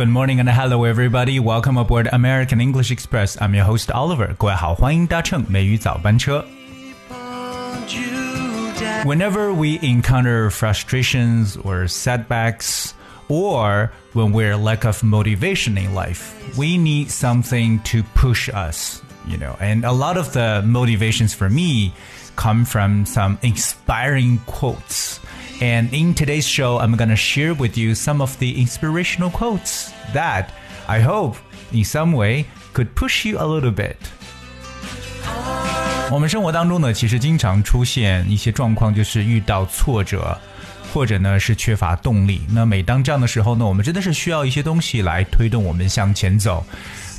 Good morning and hello everybody. Welcome aboard American English Express. I'm your host Oliver. 各位好，欢迎搭乘美语早班车。Whenever we encounter frustrations or setbacks, or when we're lack of motivation in life, we need something to push us. You know, and a lot of the motivations for me come from some inspiring quotes. And in today's show, I'm going to share with you some of the inspirational quotes that I hope in some way could push you a little bit. 我们生活当中呢，其实经常出现一些状况，就是遇到挫折，或者呢是缺乏动力。那每当这样的时候呢，我们真的是需要一些东西来推动我们向前走。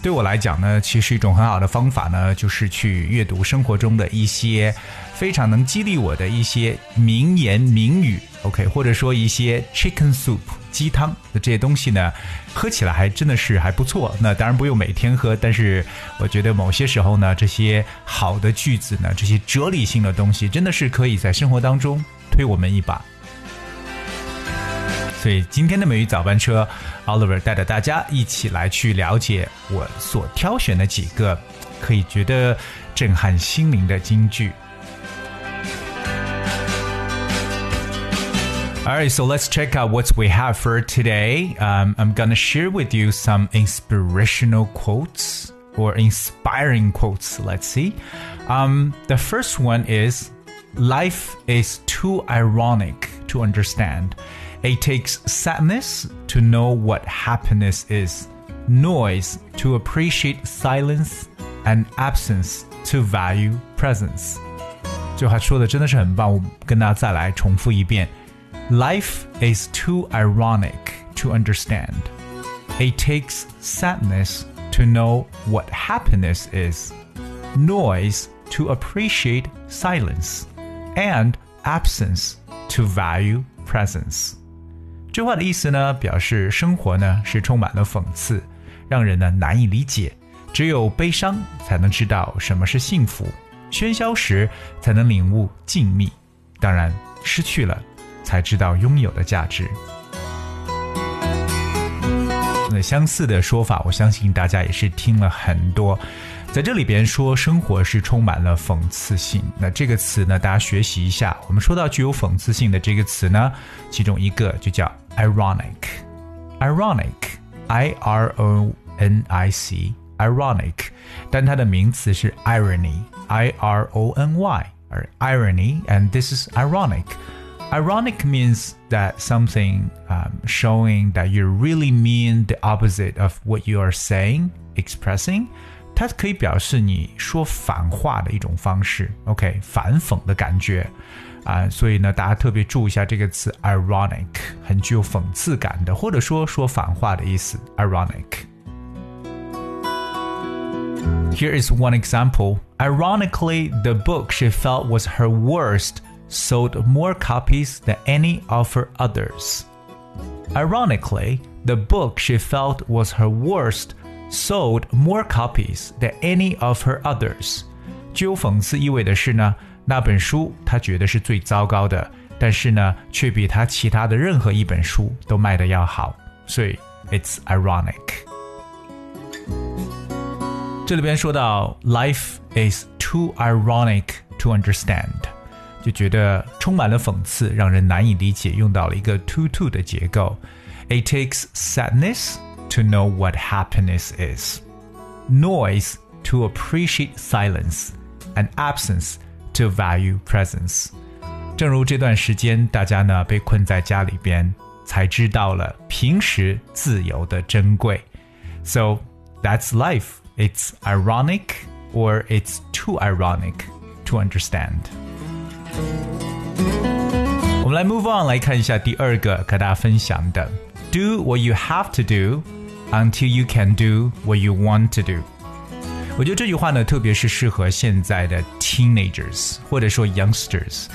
对我来讲呢，其实一种很好的方法呢，就是去阅读生活中的一些非常能激励我的一些名言名语 ，OK， 或者说一些 chicken soup 鸡汤的这些东西呢，喝起来还真的是还不错。那当然不用每天喝，但是我觉得某些时候呢，这些好的句子呢，这些哲理性的东西，真的是可以在生活当中推我们一把。所以今天的美语早班车 Oliver 带着大家一起来去了解我所挑选的几个可以觉得震撼心灵的金句。 Alright, so let's check out what we have for today. I'm gonna share with you some inspirational quotes or inspiring quotes, let's see. The first one is, life is too ironic to understand.It takes sadness to know what happiness is, noise to appreciate silence, and absence to value presence. 这话说的真的是很棒，我跟大家再来重复一遍。Life is too ironic to understand. It takes sadness to know what happiness is, noise to appreciate silence, and absence to value presence.这话的意思呢，表示生活呢是充满了讽刺，让人呢难以理解。只有悲伤才能知道什么是幸福，喧嚣时才能领悟静谧。当然，失去了才知道拥有的价值。那相似的说法，我相信大家也是听了很多。在这里边说生活是充满了讽刺性，那这个词呢，大家学习一下。我们说到具有讽刺性的这个词呢，其中一个就叫 ironic, ironic, ironic， 但它的名词是 irony, irony, or irony, and this is ironic. Ironic means that something showing that you really mean the opposite of what you are saying, expressing.它可以表示你说反话的一种方式 ，OK， 反讽的感觉啊，所以呢，大家特别注意一下这个词 ironic， 很具有讽刺感的，或者说说反话的意思 ironic。Here is one example. Ironically, the book she felt was her worst sold more copies than any of her others. Ironically, the book she felt was her worst.Sold more copies than any of her others. 具有讽刺意味的是呢，那本书她觉得是最糟糕的，但是呢，却比她其他的任何一本书都卖得要好。所以 ，it's ironic. 这里边说到 ，life is too ironic to understand， 就觉得充满了讽刺，让人难以理解，用到了一个 to 的结构。It takes sadness.To know what happiness is, noise to appreciate silence, and absence to value presence. 正如这段时间大家呢被困在家里边，才知道了平时自由的珍贵。So that's life. It's ironic, or it's too ironic to understand. 我们来 move on 来看一下第二个跟大家分享的 ，Do what you have to do.Until you can do what you want to do. 我觉得这句话呢，特别是适合现在的 teenagers 或者说 youngsters，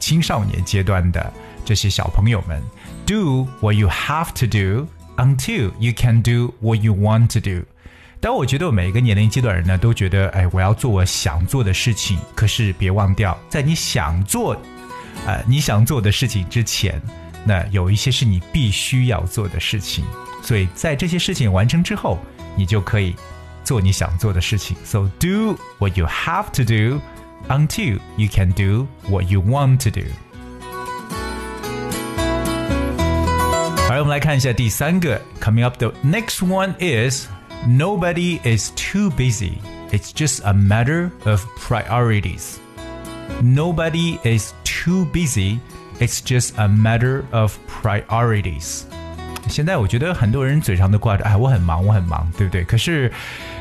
青少年阶段的这些小朋友们。Do what you have to do until you can do what you want to do. 但我觉得每一个年龄阶段人呢，都觉得，哎，我要做我想做的事情。可是别忘掉，在你想做的事情之前，那有一些是你必须要做的事情。所以在这些事情完成之后，你就可以做你想做的事情。 So do what you have to do until you can do what you want to do。 好，我们来看一下第三个。 Coming up, the next one is Nobody is too busy. It's just a matter of priorities. Nobody is too busy. It's just a matter of priorities. 现在我觉得很多人嘴上都挂着，哎，我很忙，我很忙，对不对？可是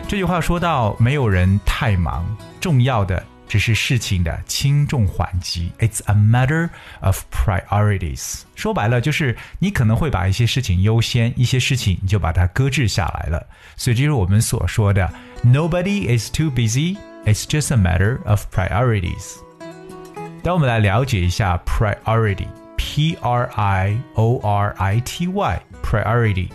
这句话说到没有人太忙，重要的只是事情的轻重缓急。It's a matter of priorities. 说白了就是你可能会把一些事情优先，一些事情你就把它搁置下来了。所以这就是我们所说的 Nobody is too busy. It's just a matter of priorities. 当我们来了解一下 priority。P-R-I-O-R-I-T-Y, priority.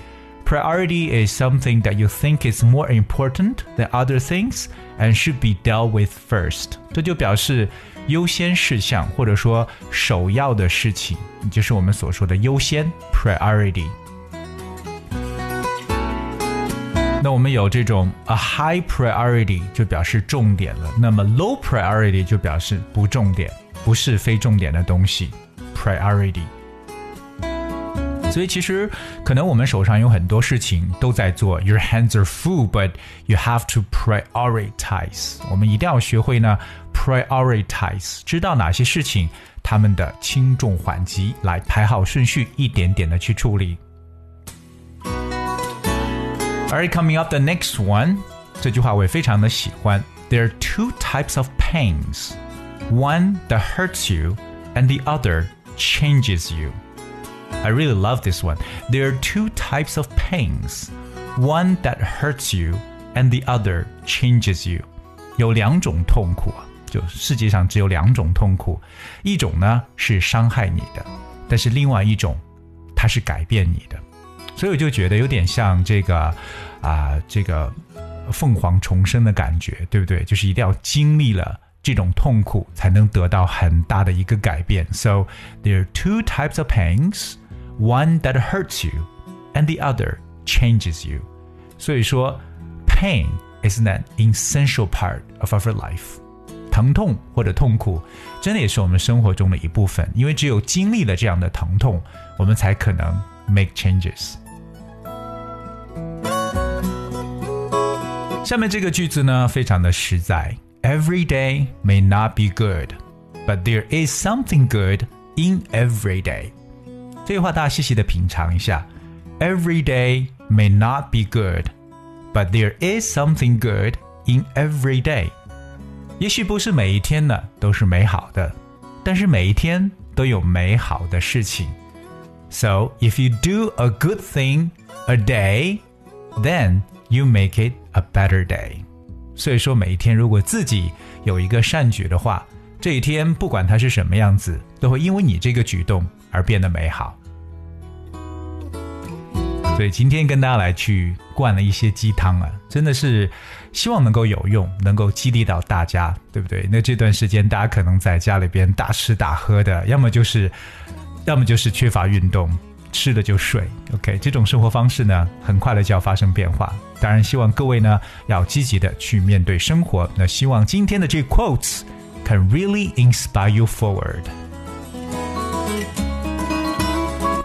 Priority is something that you think is more important than other things and should be dealt with first. 这就表示优先事项或者说首要的事情，就是我们所说的优先 priority. 那我们有这种 a high priority 就表示重点了，那么 low priority 就表示不重点，不是非重点的东西。Priority， 所以其实可能我们手上有很多事情都在做 ，Your hands are full, but you have to prioritize。我们一定要学会呢 prioritize， 知道哪些事情它们的轻重缓急，来排好顺序，一点点的去处理。Alright, coming up the next one， 这句话我也非常的喜欢。There are two types of pains, one that hurts you and the other changes you. I really love this one. There are two types of pains. One that hurts you and the other changes you. 有两种痛苦啊，就世界上只有两种痛苦，一种呢是伤害你的，但是另外一种它是改变你的。所以我就觉得有点像这个凤凰重生的感觉，对不对？就是一定要经历了这种痛苦才能得到很大的一个改变。 So there are two types of pains, one that hurts you and the other changes you. 所以说 pain is an essential part of our life. 疼痛或者痛苦真的也是我们生活中的一部分，因为只有经历了这样的疼痛，我们才可能 make changes。 下面这个句子呢非常的实在。Every day may not be good, but there is something good in every day. 这句话大家细细的品尝一下。Every day may not be good, but there is something good in every day. 也许不是每一天呢都是美好的，但是每一天都有美好的事情。So if you do a good thing a day, then you make it a better day.所以说每一天如果自己有一个善举的话，这一天不管它是什么样子，都会因为你这个举动而变得美好。所以今天跟大家来去灌了一些鸡汤啊，真的是希望能够有用，能够激励到大家，对不对？那这段时间大家可能在家里边大吃大喝的，要么就是缺乏运动，吃了就睡 ，OK， 这种生活方式呢，很快的就要发生变化。当然，希望各位呢要积极的去面对生活。那希望今天的这 quotes can really inspire you forward。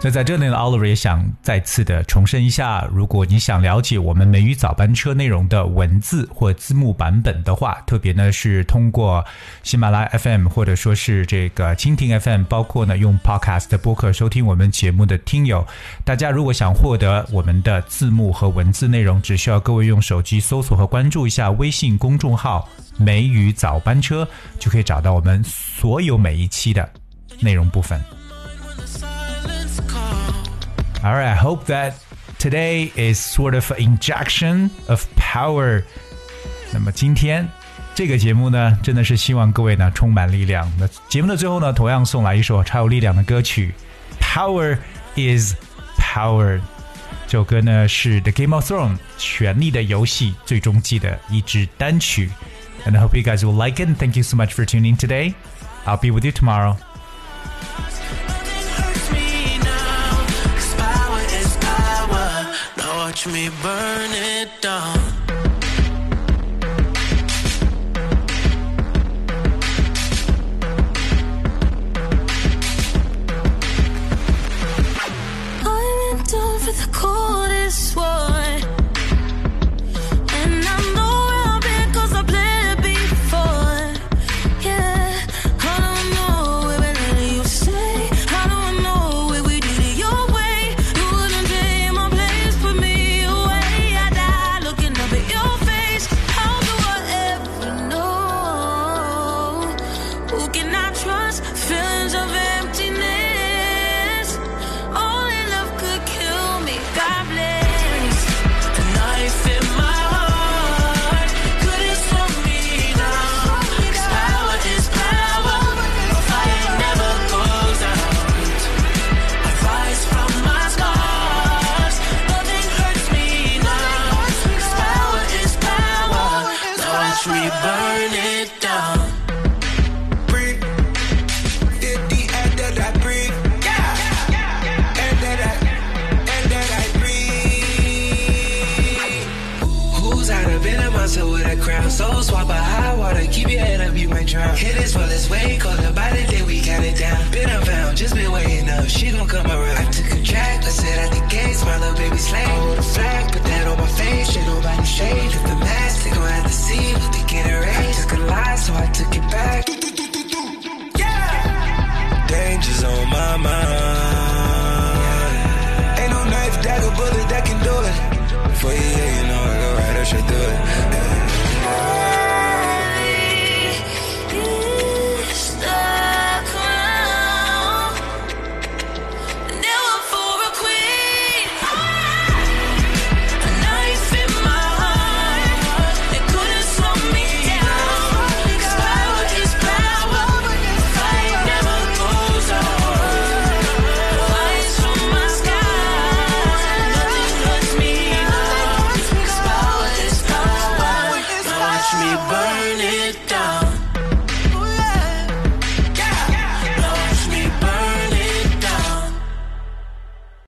那在这里呢 ，Oliver 也想再次的重申一下，如果你想了解我们美语早班车内容的文字或字幕版本的话，特别呢是通过喜马拉雅 FM 或者说是这个蜻蜓 FM， 包括呢用 Podcast 的播客收听我们节目的听友，大家如果想获得我们的字幕和文字内容，只需要各位用手机搜索和关注一下微信公众号“美语早班车”，就可以找到我们所有每一期的内容部分。Alright, I hope that today is sort of an injection of power. 那么今天这个节目呢，真的是希望各位呢充满力量。那节目的最后呢，同样送来一首超有力量的歌曲 ，Power is Power。这首歌呢是 The Game of Thrones 权力的游戏最终季的一支单曲。And I hope you guys will like it. And thank you so much for tuning today. I'll be with you tomorrow. watch me burn it down. I went down for the coldest one.So swap a high water, keep your head up, you might drown. Hit it, swell its way, call it by the day we